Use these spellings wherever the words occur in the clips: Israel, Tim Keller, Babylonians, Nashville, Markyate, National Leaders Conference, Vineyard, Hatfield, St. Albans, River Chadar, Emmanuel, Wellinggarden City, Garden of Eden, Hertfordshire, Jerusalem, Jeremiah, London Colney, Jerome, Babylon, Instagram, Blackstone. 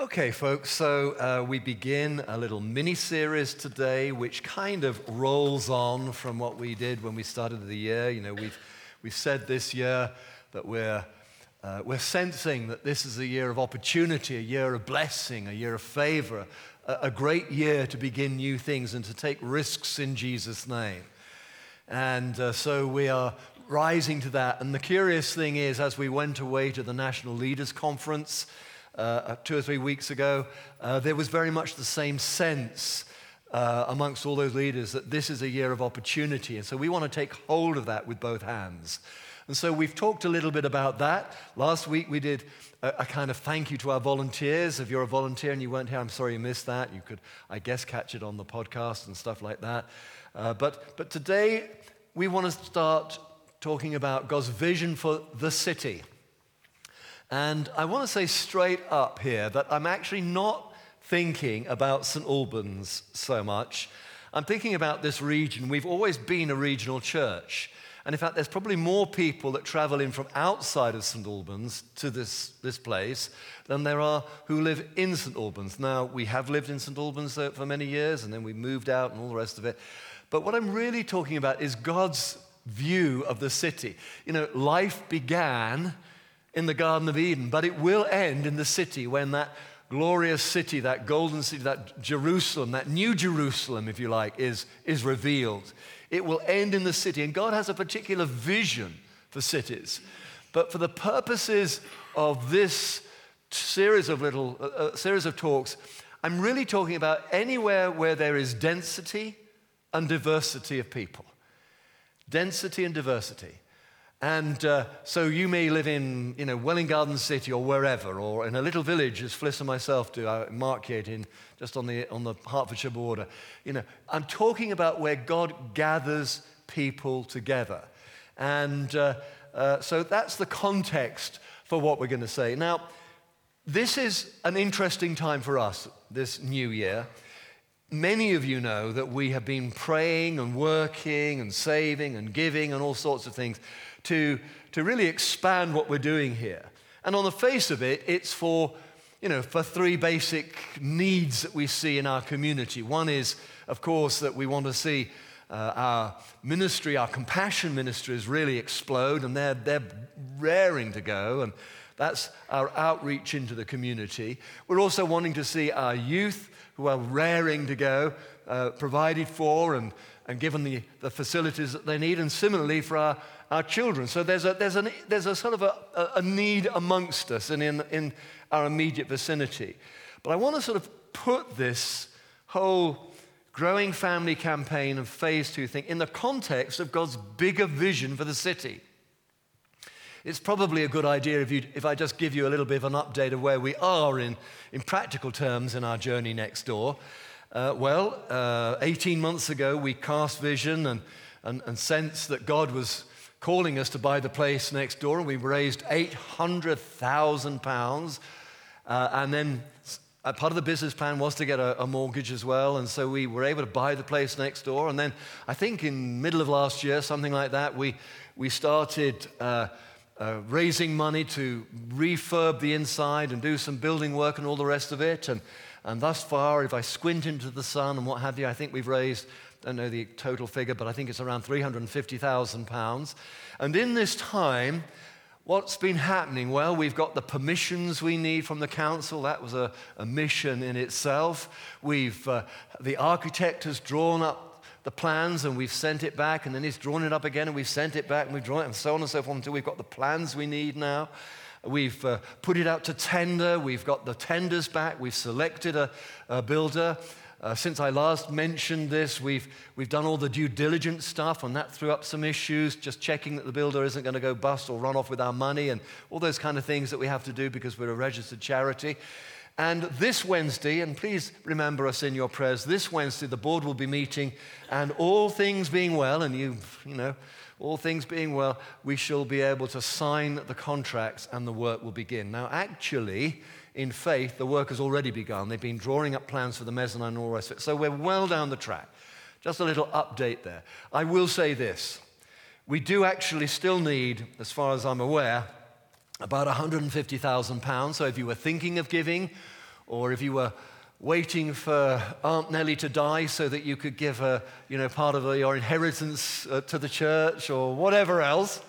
Okay, folks, so we begin a little mini-series today, which kind of rolls on from what we did when we started the year. You know, we've said this year that we're sensing that this is a year of opportunity, a year of blessing, a year of favor, a great year to begin new things and to take risks in Jesus' name. And so we are rising to that. And the curious thing is, as we went away to the National Leaders Conference 2 or 3 weeks ago, there was very much the same sense amongst all those leaders that this is a year of opportunity. And so we want to take hold of that with both hands. And so we've talked a little bit about that. Last week we did a kind of thank you to our volunteers. If you're a volunteer and you weren't here, I'm sorry you missed that. You could, I guess, catch it on the podcast and stuff like that. But today we want to start talking about God's vision for the city. And I want to say straight up here that I'm actually not thinking about St. Albans so much. I'm thinking about this region. We've always been a regional church. And in fact, there's probably more people that travel in from outside of St. Albans to this place than there are who live in St. Albans. Now, we have lived in St. Albans for many years, and then we moved out and all the rest of it. But what I'm really talking about is God's view of the city. You know, life began in the Garden of Eden, but it will end in the city when that glorious city, that golden city, that Jerusalem, that new Jerusalem, if you like, is revealed. It will end in the city, and God has a particular vision for cities. But for the purposes of this series of talks, I'm really talking about anywhere where there is density and diversity of people. Density and diversity. And so you may live in, you know, Wellinggarden City or wherever, or in a little village, as Fliss and myself do, out in Markyate, just on the Hertfordshire border. You know, I'm talking about where God gathers people together. And so that's the context for what we're going to say. Now, this is an interesting time for us, this new year. Many of you know that we have been praying and working and saving and giving and all sorts of things to really expand what we're doing here. And on the face of it, it's for three basic needs that we see in our community. One is, of course, that we want to see our ministry, our compassion ministries really explode, and they're raring to go, and that's our outreach into the community. We're also wanting to see our youth, who are raring to go, provided for and given the facilities that they need, and similarly for our children. So there's a sort of a need amongst us and in our immediate vicinity. But I want to sort of put this whole growing family campaign and phase 2 thing in the context of God's bigger vision for the city. It's probably a good idea if I just give you a little bit of an update of where we are in practical terms in our journey next door. 18 months ago, we cast vision and sensed that God was calling us to buy the place next door, and we raised £800,000. And then a part of the business plan was to get a mortgage as well, and so we were able to buy the place next door. And then I think in middle of last year, something like that, we started raising money to refurb the inside and do some building work and all the rest of it. And thus far, if I squint into the sun and what have you, I think we've raised, I don't know the total figure, but I think it's around £350,000. And in this time, what's been happening? Well, we've got the permissions we need from the council. That was a mission in itself. The architect has drawn up the plans, and we've sent it back, and then he's drawn it up again, and we've sent it back, and we've drawn it, and so on and so forth, until we've got the plans we need now. We've put it out to tender. We've got the tenders back. We've selected a builder. Since I last mentioned this, we've done all the due diligence stuff, and that threw up some issues, just checking that the builder isn't going to go bust or run off with our money and all those kind of things that we have to do because we're a registered charity. And this Wednesday, and please remember us in your prayers, this Wednesday the board will be meeting, and all things being well, and you know, all things being well, we shall be able to sign the contracts and the work will begin. Now, actually, in faith, the work has already begun. They've been drawing up plans for the mezzanine and all the rest of it. So we're well down the track. Just a little update there. I will say this. We do actually still need, as far as I'm aware, about £150,000. So if you were thinking of giving or if you were waiting for Aunt Nellie to die so that you could give her, you know, part of your inheritance to the church or whatever else,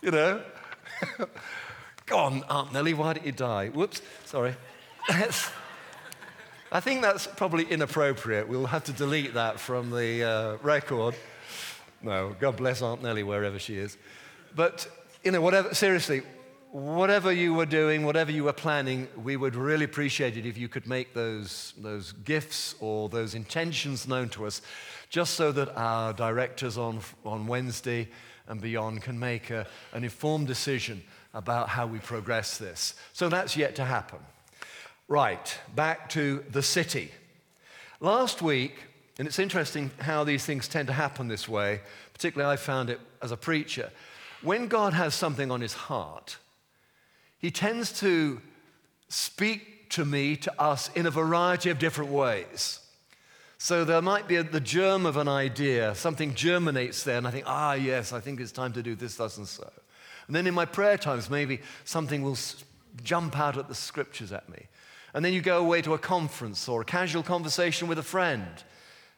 you know. Go on, Aunt Nellie, why did you die? Whoops, sorry. I think that's probably inappropriate. We'll have to delete that from the record. No, God bless Aunt Nellie wherever she is. But, you know, whatever, seriously, whatever you were doing, whatever you were planning, we would really appreciate it if you could make those gifts or those intentions known to us, just so that our directors on Wednesday and beyond can make an informed decision about how we progress this. So that's yet to happen. Right, back to the city. Last week, and it's interesting how these things tend to happen this way, particularly I found it as a preacher, when God has something on his heart, he tends to speak to me, to us, in a variety of different ways. So there might be the germ of an idea, something germinates there, and I think, yes, I think it's time to do this, thus, and so. And then in my prayer times, maybe something will jump out at the scriptures at me. And then you go away to a conference or a casual conversation with a friend,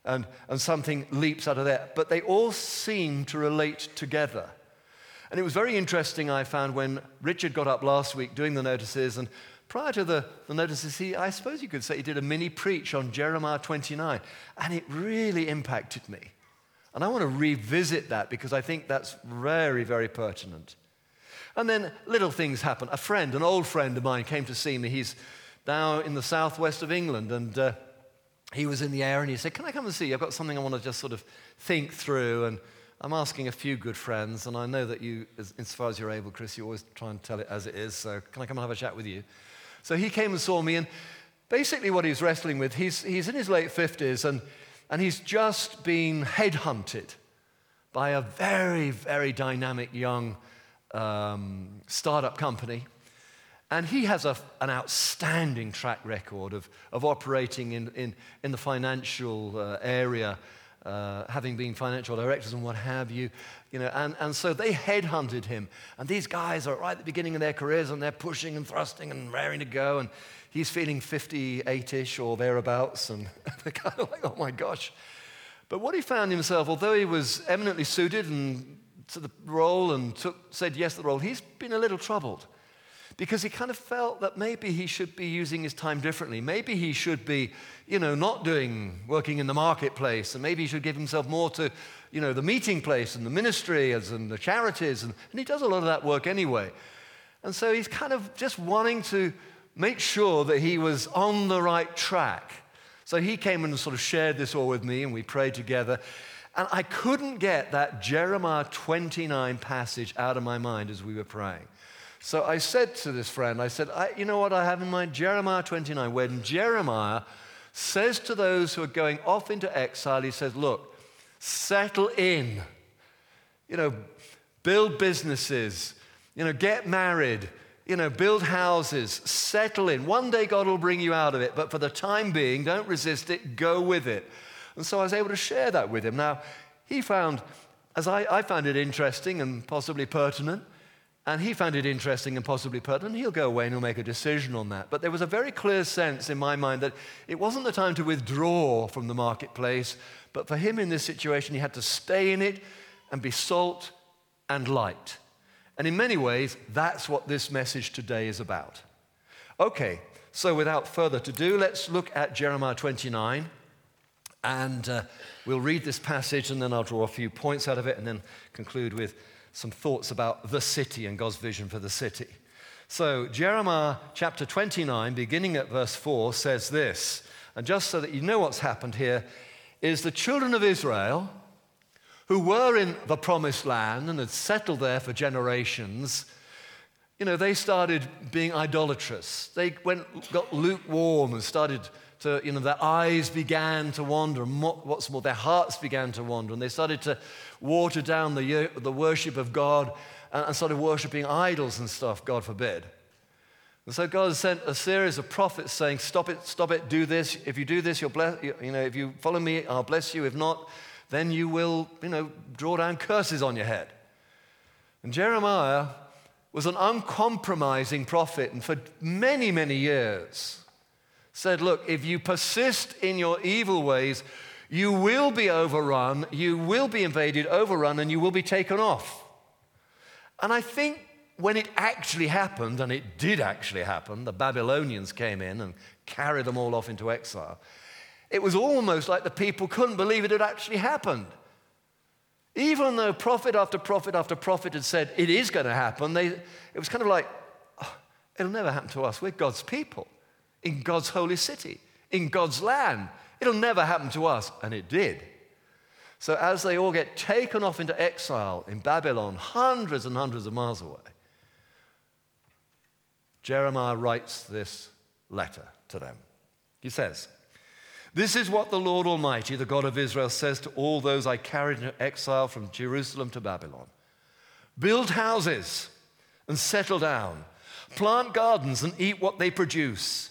and something leaps out of there. But they all seem to relate together. And it was very interesting, I found, when Richard got up last week doing the notices, and prior to the notices, I suppose you could say he did a mini preach on Jeremiah 29, and it really impacted me. And I want to revisit that because I think that's very, very pertinent. And then little things happen. A friend, an old friend of mine, came to see me. He's now in the southwest of England, and he was in the air, and he said, "Can I come and see you? I've got something I want to just sort of think through, and I'm asking a few good friends, and I know that you, insofar as you're able, Chris, you always try and tell it as it is, so can I come and have a chat with you?" So he came and saw me, and basically what he's wrestling with, he's in his late 50s, and he's just been headhunted by a very, very dynamic young startup company, and he has an outstanding track record of operating in the financial area, having been financial directors and what have you, you know, and so they headhunted him. And these guys are right at the beginning of their careers, and they're pushing and thrusting and raring to go, and he's feeling 58-ish or thereabouts, and they're kind of like, oh my gosh. But what he found himself, although he was eminently suited and to the role and said yes to the role, he's been a little troubled because he kind of felt that maybe he should be using his time differently. Maybe he should be, you know, not working in the marketplace, and maybe he should give himself more to, you know, the meeting place and the ministries and the charities, and he does a lot of that work anyway. And so he's kind of just wanting to make sure that he was on the right track. So he came and sort of shared this all with me, and we prayed together. And I couldn't get that Jeremiah 29 passage out of my mind as we were praying. So I said to this friend, you know what I have in mind? Jeremiah 29, when Jeremiah says to those who are going off into exile, he says, look, settle in, you know, build businesses, you know, get married, you know, build houses, settle in. One day God will bring you out of it, but for the time being, don't resist it, go with it. And so I was able to share that with him. Now, he found, as I found it interesting and possibly pertinent, and he found it interesting and possibly pertinent. He'll go away and he'll make a decision on that. But there was a very clear sense in my mind that it wasn't the time to withdraw from the marketplace, but for him in this situation, he had to stay in it and be salt and light. And in many ways, that's what this message today is about. Okay, so without further ado, let's look at Jeremiah 29, and we'll read this passage, and then I'll draw a few points out of it, and then conclude with some thoughts about the city and God's vision for the city. So Jeremiah chapter 29, beginning at verse 4, says this, and just so that you know what's happened here, is the children of Israel, who were in the promised land and had settled there for generations, you know, they started being idolatrous. They got lukewarm and started to, you know, their eyes began to wander, and what's more, their hearts began to wander, and they started to water down the worship of God and started worshiping idols and stuff, God forbid. And so God sent a series of prophets saying, stop it, do this. If you do this, you're blessed. You know, if you follow me, I'll bless you. If not, then you will, you know, draw down curses on your head. And Jeremiah was an uncompromising prophet, and for many, many years said, look, if you persist in your evil ways, you will be overrun, you will be invaded, overrun, and you will be taken off. And I think when it actually happened, and it did actually happen, the Babylonians came in and carried them all off into exile. It was almost like the people couldn't believe it had actually happened. Even though prophet after prophet after prophet had said, it is going to happen, it was kind of like, oh, it'll never happen to us. We're God's people in God's holy city, in God's land. It'll never happen to us. And it did. So as they all get taken off into exile in Babylon, hundreds and hundreds of miles away, Jeremiah writes this letter to them. He says, this is what the Lord Almighty, the God of Israel, says to all those I carried into exile from Jerusalem to Babylon. Build houses and settle down. Plant gardens and eat what they produce.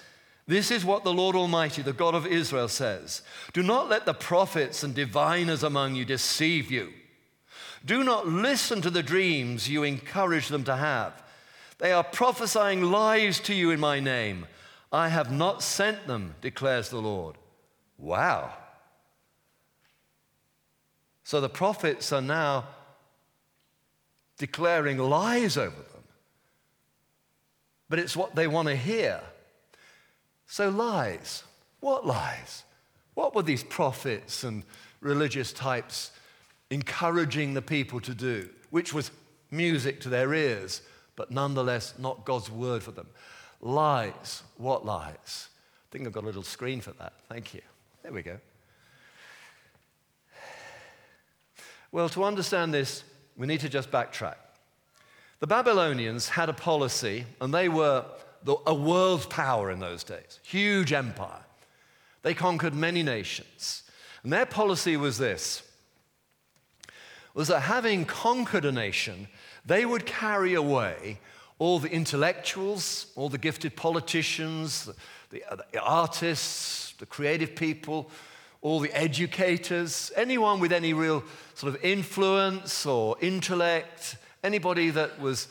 this is what the Lord Almighty, the God of Israel, says. Do not let the prophets and diviners among you deceive you. Do not listen to the dreams you encourage them to have. They are prophesying lies to you in my name. I have not sent them, declares the Lord. Wow. So the prophets are now declaring lies over them. But it's what they want to hear. So lies. What lies? What were these prophets and religious types encouraging the people to do, which was music to their ears, but nonetheless not God's word for them? Lies. What lies? I think I've got a little screen for that. Thank you. There we go. Well, to understand this, we need to just backtrack. The Babylonians had a policy, and they were a world power in those days, huge empire. They conquered many nations. And their policy was this, was that having conquered a nation, they would carry away all the intellectuals, all the gifted politicians, the artists, the creative people, all the educators, anyone with any real sort of influence or intellect, anybody that was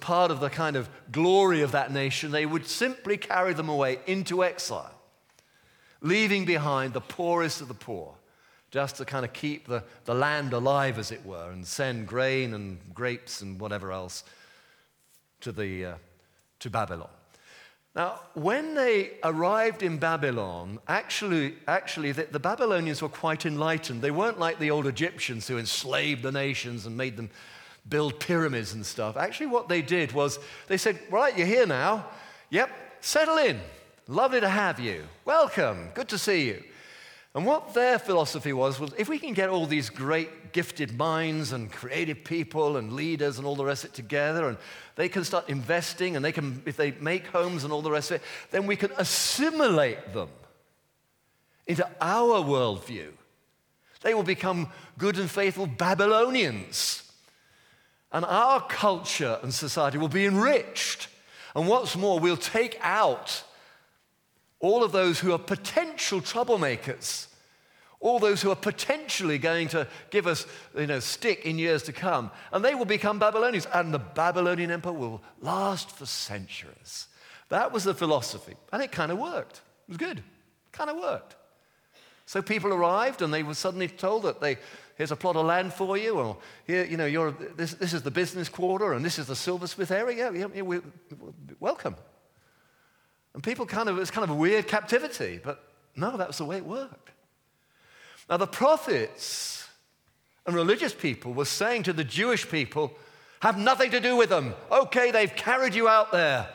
part of the kind of glory of that nation, they would simply carry them away into exile, leaving behind the poorest of the poor, just to kind of keep the land alive, as it were, and send grain and grapes and whatever else to Babylon. Now, when they arrived in Babylon, actually the Babylonians were quite enlightened. They weren't like the old Egyptians who enslaved the nations and made them build pyramids and stuff. Actually, what they did was they said, right, you're here now. Yep, settle in. Lovely to have you. Welcome. Good to see you. And what their philosophy was if we can get all these great gifted minds and creative people and leaders and all the rest of it together, and they can start investing, and they can, if they make homes and all the rest of it, then we can assimilate them into our worldview. They will become good and faithful Babylonians. And our culture and society will be enriched. And what's more, we'll take out all of those who are potential troublemakers, all those who are potentially going to give us, stick in years to come, and they will become Babylonians, and the Babylonian Empire will last for centuries. That was the philosophy, and it kind of worked. It was good. It kind of worked. So people arrived, and they were suddenly told that here's a plot of land for you, or here, this is the business quarter, and this is the silversmith area. Yeah, welcome. And people it's kind of a weird captivity, but no, that was the way it worked. Now the prophets and religious people were saying to the Jewish people, have nothing to do with them. Okay, they've carried you out there.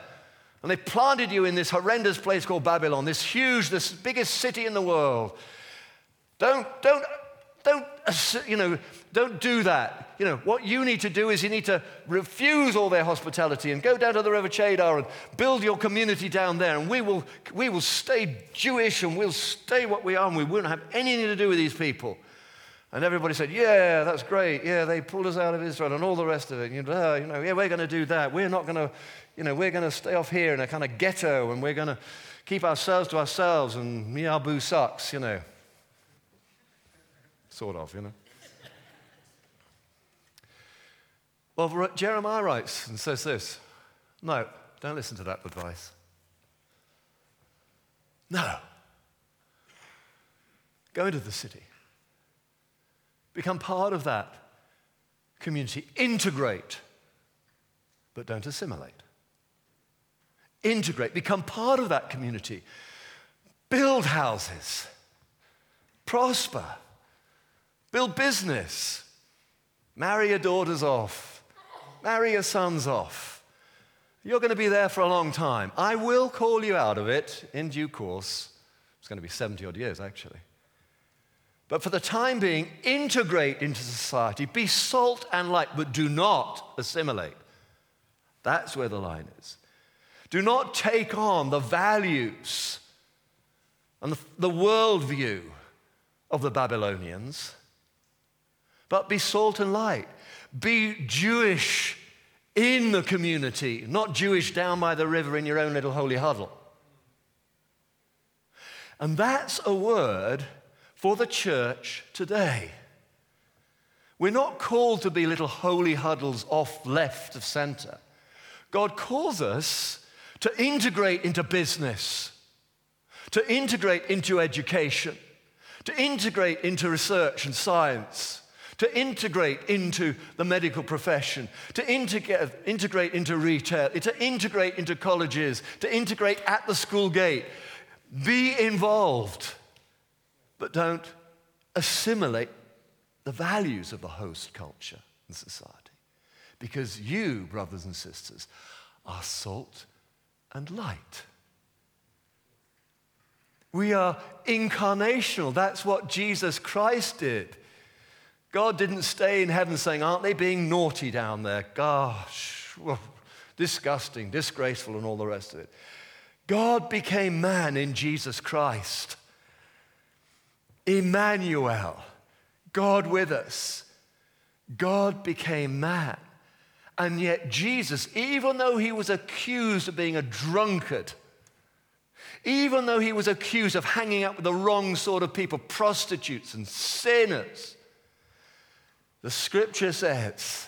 And they planted you in this horrendous place called Babylon, this biggest city in the world. Don't do that. What you need to do is you need to refuse all their hospitality and go down to the River Chadar and build your community down there, and we will stay Jewish, and we'll stay what we are, and we won't have anything to do with these people. And everybody said, yeah, that's great. Yeah, they pulled us out of Israel and all the rest of it. Yeah, we're going to do that. We're not going to, we're going to stay off here in a kind of ghetto and we're going to keep ourselves to ourselves and Miabu sucks, Sort of, Well, Jeremiah writes and says this. No, don't listen to that advice. No. Go into the city. Become part of that community. Integrate, but don't assimilate. Integrate. Become part of that community. Build houses. Prosper. Build business. Marry your daughters off. Marry your sons off. You're going to be there for a long time. I will call you out of it in due course. It's going to be 70-odd years, actually. But for the time being, integrate into society. Be salt and light, but do not assimilate. That's where the line is. Do not take on the values and the worldview of the Babylonians, but be salt and light. Be Jewish in the community, not Jewish down by the river in your own little holy huddle. And that's a word for the church today. We're not called to be little holy huddles off left of center. God calls us to integrate into business, to integrate into education, to integrate into research and science, to integrate into the medical profession, to integrate into retail, to integrate into colleges, to integrate at the school gate. Be involved, but don't assimilate the values of the host culture and society. Because you, brothers and sisters, are salt and light. We are incarnational. That's what Jesus Christ did. God didn't stay in heaven saying, aren't they being naughty down there? Gosh, well, disgusting, disgraceful, and all the rest of it. God became man in Jesus Christ. Emmanuel, God with us. God became man. And yet Jesus, even though he was accused of being a drunkard, even though he was accused of hanging out with the wrong sort of people, prostitutes and sinners, the scripture says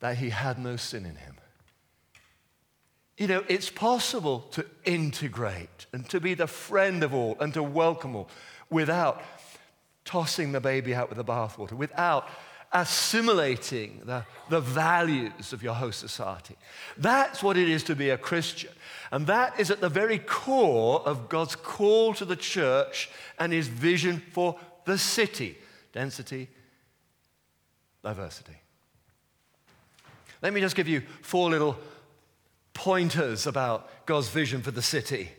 that he had no sin in him. It's possible to integrate and to be the friend of all and to welcome all without tossing the baby out with the bathwater, without assimilating the values of your host society. That's what it is to be a Christian. And that is at the very core of God's call to the church and his vision for the city. Density, diversity. Let me just give you 4 little pointers about God's vision for the city.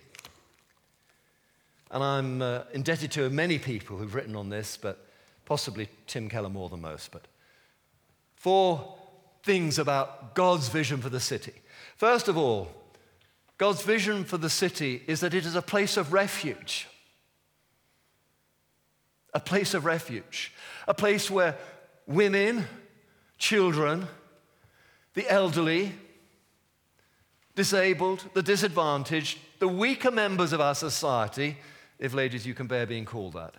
And I'm indebted to many people who've written on this, but possibly Tim Keller more than most, but 4 things about God's vision for the city. First of all, God's vision for the city is that it is a place of refuge. A place of refuge. A place where women, children, the elderly, disabled, the disadvantaged, the weaker members of our society, if ladies you can bear being called that,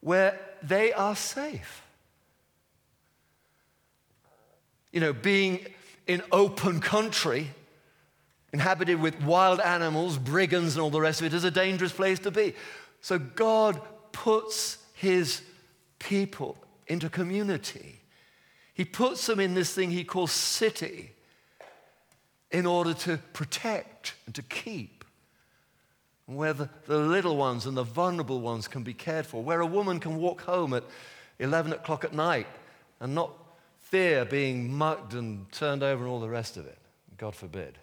where they are safe. Being in open country, inhabited with wild animals, brigands and all the rest of it, is a dangerous place to be. So God puts his people into community. He puts them in this thing he calls city, in order to protect and to keep, where the little ones and the vulnerable ones can be cared for, where a woman can walk home at 11 o'clock at night and not fear being mugged and turned over and all the rest of it. God forbid.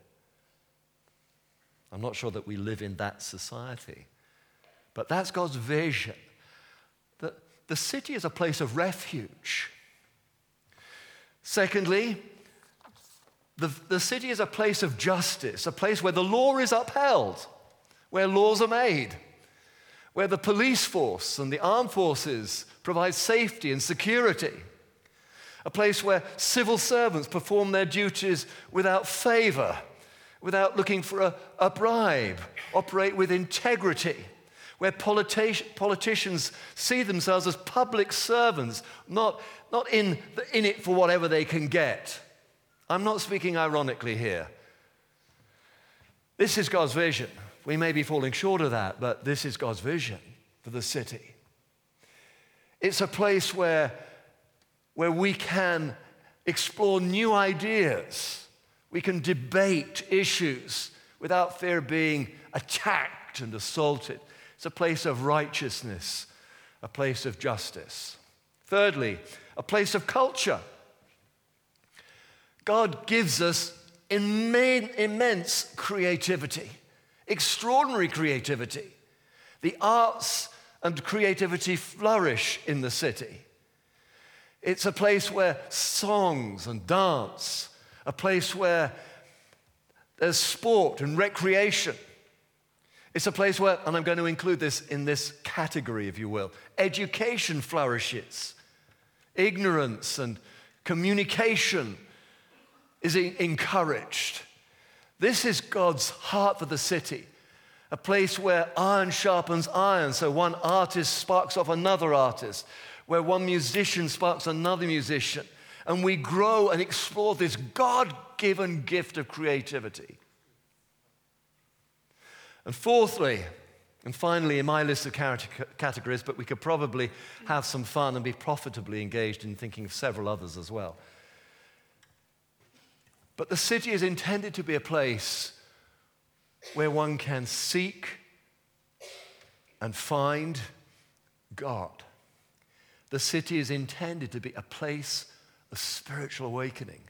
I'm not sure that we live in that society. But that's God's vision, that the city is a place of refuge. Secondly, the city is a place of justice, a place where the law is upheld, where laws are made, where the police force and the armed forces provide safety and security, a place where civil servants perform their duties without favor, without looking for a bribe, operate with integrity, where politicians see themselves as public servants, not in it for whatever they can get. I'm not speaking ironically here. This is God's vision. We may be falling short of that, but this is God's vision for the city. It's a place where we can explore new ideas. We can debate issues without fear of being attacked and assaulted. It's a place of righteousness, a place of justice. Thirdly, a place of culture. God gives us immense creativity, extraordinary creativity. The arts and creativity flourish in the city. It's a place where songs and dance, a place where there's sport and recreation. It's a place where, and I'm going to include this in this category, if you will, education flourishes. Ignorance and communication is encouraged. This is God's heart for the city, a place where iron sharpens iron, so one artist sparks off another artist, where one musician sparks another musician, and we grow and explore this God-given gift of creativity. And fourthly, and finally, in my list of categories, but we could probably have some fun and be profitably engaged in thinking of several others as well. But the city is intended to be a place where one can seek and find God. The city is intended to be a place of spiritual awakening.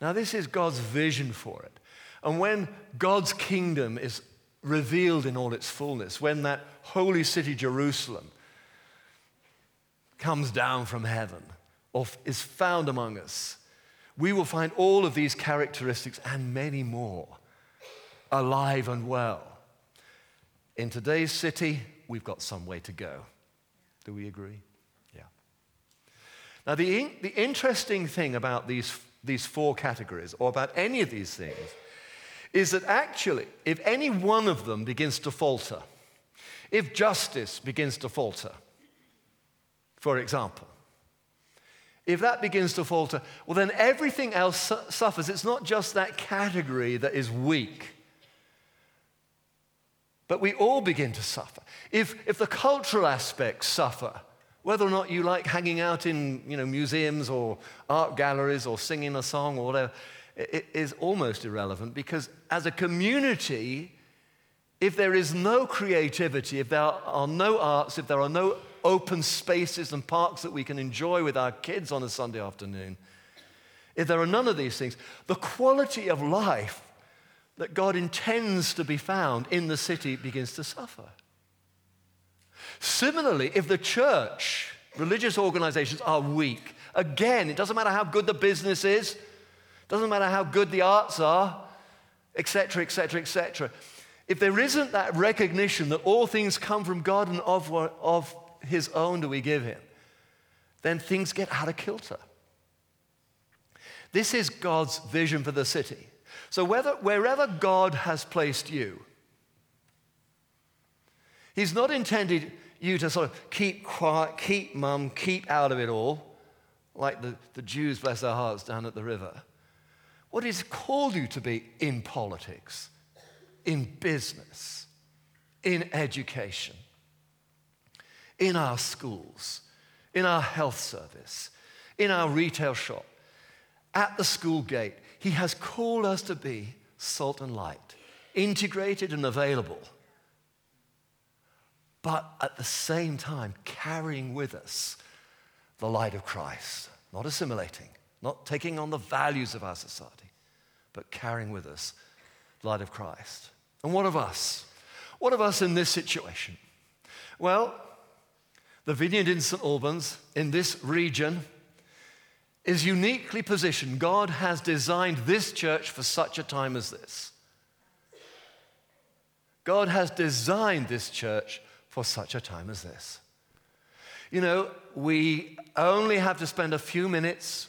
Now, this is God's vision for it. And when God's kingdom is revealed in all its fullness, when that holy city Jerusalem comes down from heaven or is found among us, we will find all of these characteristics and many more alive and well. In today's city, we've got some way to go. Do we agree? Yeah. Now, the interesting thing about these four categories, or about any of these things, is that actually, if any one of them begins to falter, if justice begins to falter, for example, if that begins to falter, well, then everything else suffers. It's not just that category that is weak, but we all begin to suffer. If the cultural aspects suffer, whether or not you like hanging out in, museums or art galleries or singing a song or whatever, it is almost irrelevant, because as a community, if there is no creativity, if there are no arts, if there are no open spaces and parks that we can enjoy with our kids on a Sunday afternoon, if there are none of these things, the quality of life that God intends to be found in the city begins to suffer. Similarly, if the church, religious organizations are weak, again, it doesn't matter how good the business is, doesn't matter how good the arts are, etc., etc., etc. If there isn't that recognition that all things come from God and of his own do we give him, then things get out of kilter. This is God's vision for the city. So wherever God has placed you, he's not intended you to sort of keep quiet, keep mum, keep out of it all, like the Jews, bless their hearts, down at the river. What he's called you to be in politics, in business, in education, in our schools, in our health service, in our retail shop, at the school gate. He has called us to be salt and light, integrated and available, but at the same time carrying with us the light of Christ, not assimilating, not taking on the values of our society, but carrying with us the light of Christ. And what of us? What of us in this situation? Well, the Vineyard in St. Albans, in this region, is uniquely positioned. God has designed this church for such a time as this. God has designed this church for such a time as this. You know, we only have to spend a few minutes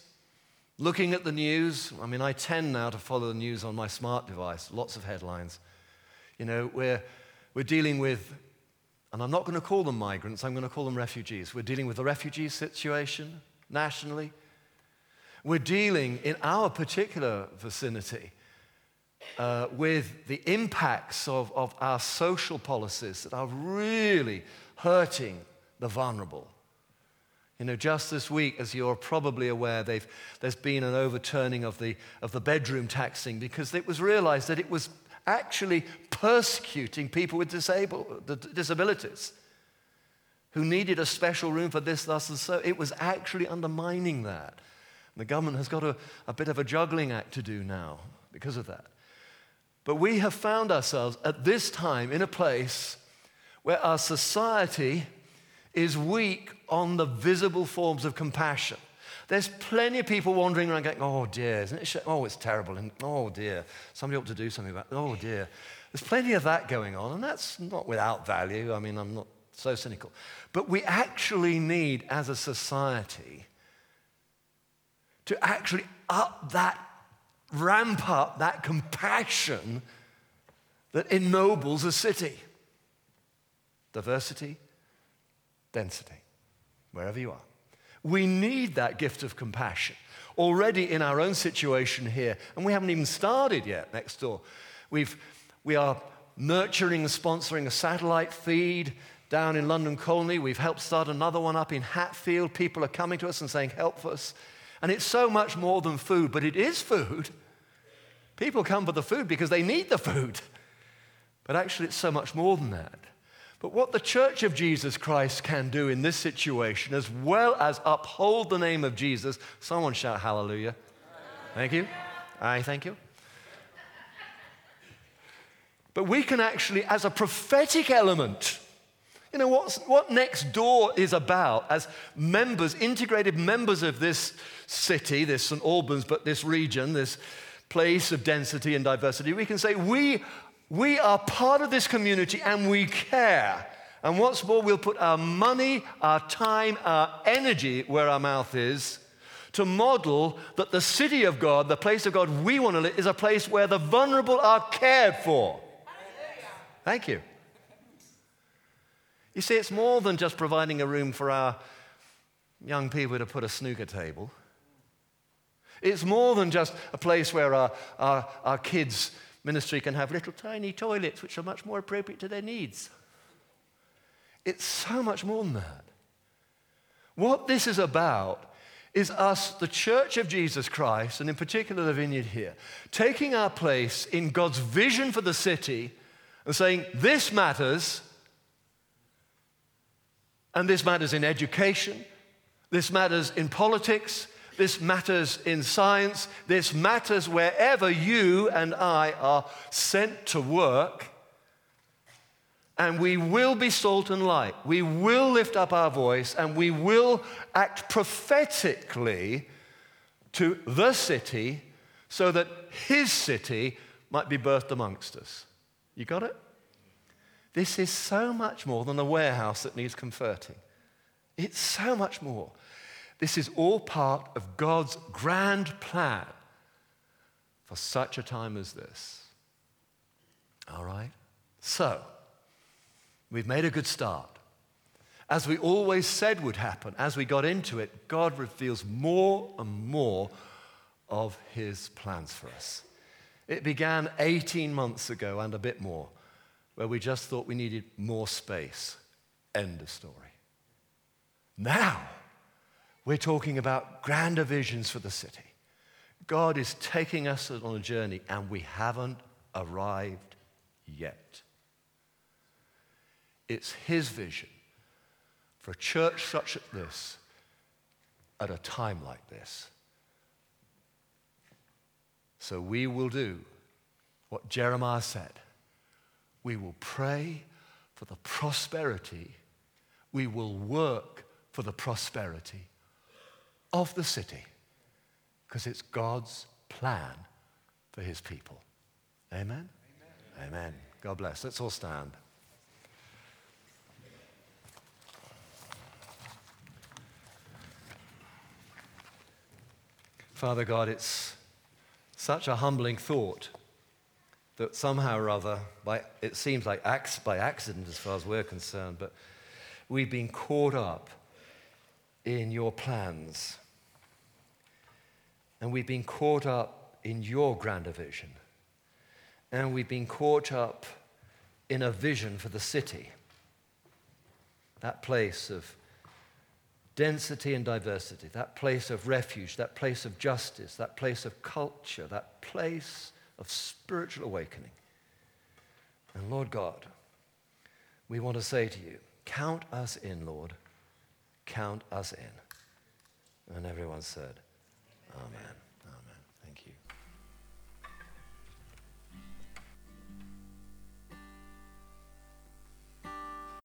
looking at the news. I mean, I tend now to follow the news on my smart device, lots of headlines. You know, we're dealing with, and I'm not going to call them migrants, I'm going to call them refugees. We're dealing with the refugee situation nationally. We're dealing in our particular vicinity with the impacts of our social policies that are really hurting the vulnerable. You know, just this week, as you're probably aware, there's been an overturning of the bedroom taxing because it was realized that it was actually persecuting people with disabilities who needed a special room for this, thus, and so. It was actually undermining that. And the government has got a bit of a juggling act to do now because of that. But we have found ourselves at this time in a place where our society is weak on the visible forms of compassion. There's plenty of people wandering around going, oh dear, isn't it shame? Oh, it's terrible, and oh dear, somebody ought to do something about it, oh dear. There's plenty of that going on, and that's not without value. I mean, I'm not so cynical. But we actually need, as a society, to actually ramp up that compassion that ennobles a city. Diversity, density, wherever you are. We need that gift of compassion. Already in our own situation here, and we haven't even started yet next door, we are nurturing and sponsoring a satellite feed down in London Colney. We've helped start another one up in Hatfield. People are coming to us and saying, help us. And it's so much more than food, but it is food. People come for the food because they need the food. But actually, it's so much more than that. But what the Church of Jesus Christ can do in this situation, as well as uphold the name of Jesus, someone shout hallelujah. Thank you. I thank you. But we can actually, as a prophetic element, you know, what Next Door is about as members, integrated members of this city, this St. Albans, but this region, this place of density and diversity, we can say we are part of this community and we care. And what's more, we'll put our money, our time, our energy where our mouth is to model that the city of God, the place of God we want to live, is a place where the vulnerable are cared for. Thank you. You see, it's more than just providing a room for our young people to put a snooker table. It's more than just a place where our kids' ministry can have little tiny toilets which are much more appropriate to their needs. It's so much more than that. What this is about is us, the Church of Jesus Christ, and in particular the Vineyard here, taking our place in God's vision for the city and saying, this matters, and this matters in education, this matters in politics, this matters in science, this matters wherever you and I are sent to work. And we will be salt and light. We will lift up our voice and we will act prophetically to the city so that his city might be birthed amongst us. You got it? This is so much more than a warehouse that needs converting. It's so much more. This is all part of God's grand plan for such a time as this. All right? So, we've made a good start. As we always said would happen, as we got into it, God reveals more and more of his plans for us. It began 18 months ago and a bit more, where we just thought we needed more space. End of story. Now, we're talking about grander visions for the city. God is taking us on a journey, and we haven't arrived yet. It's his vision for a church such as this at a time like this. So we will do what Jeremiah said. We will pray for the prosperity. We will work for the prosperity of the city, because it's God's plan for his people. Amen? Amen. Amen. Amen. God bless. Let's all stand. Father God, it's such a humbling thought that somehow or other, it seems like by accident as far as we're concerned, but we've been caught up in your plans. And we've been caught up in your grander vision. And we've been caught up in a vision for the city. That place of density and diversity, that place of refuge, that place of justice, that place of culture, that place of spiritual awakening. And Lord God, we want to say to you, count us in, Lord. Count us in. And everyone said, Amen.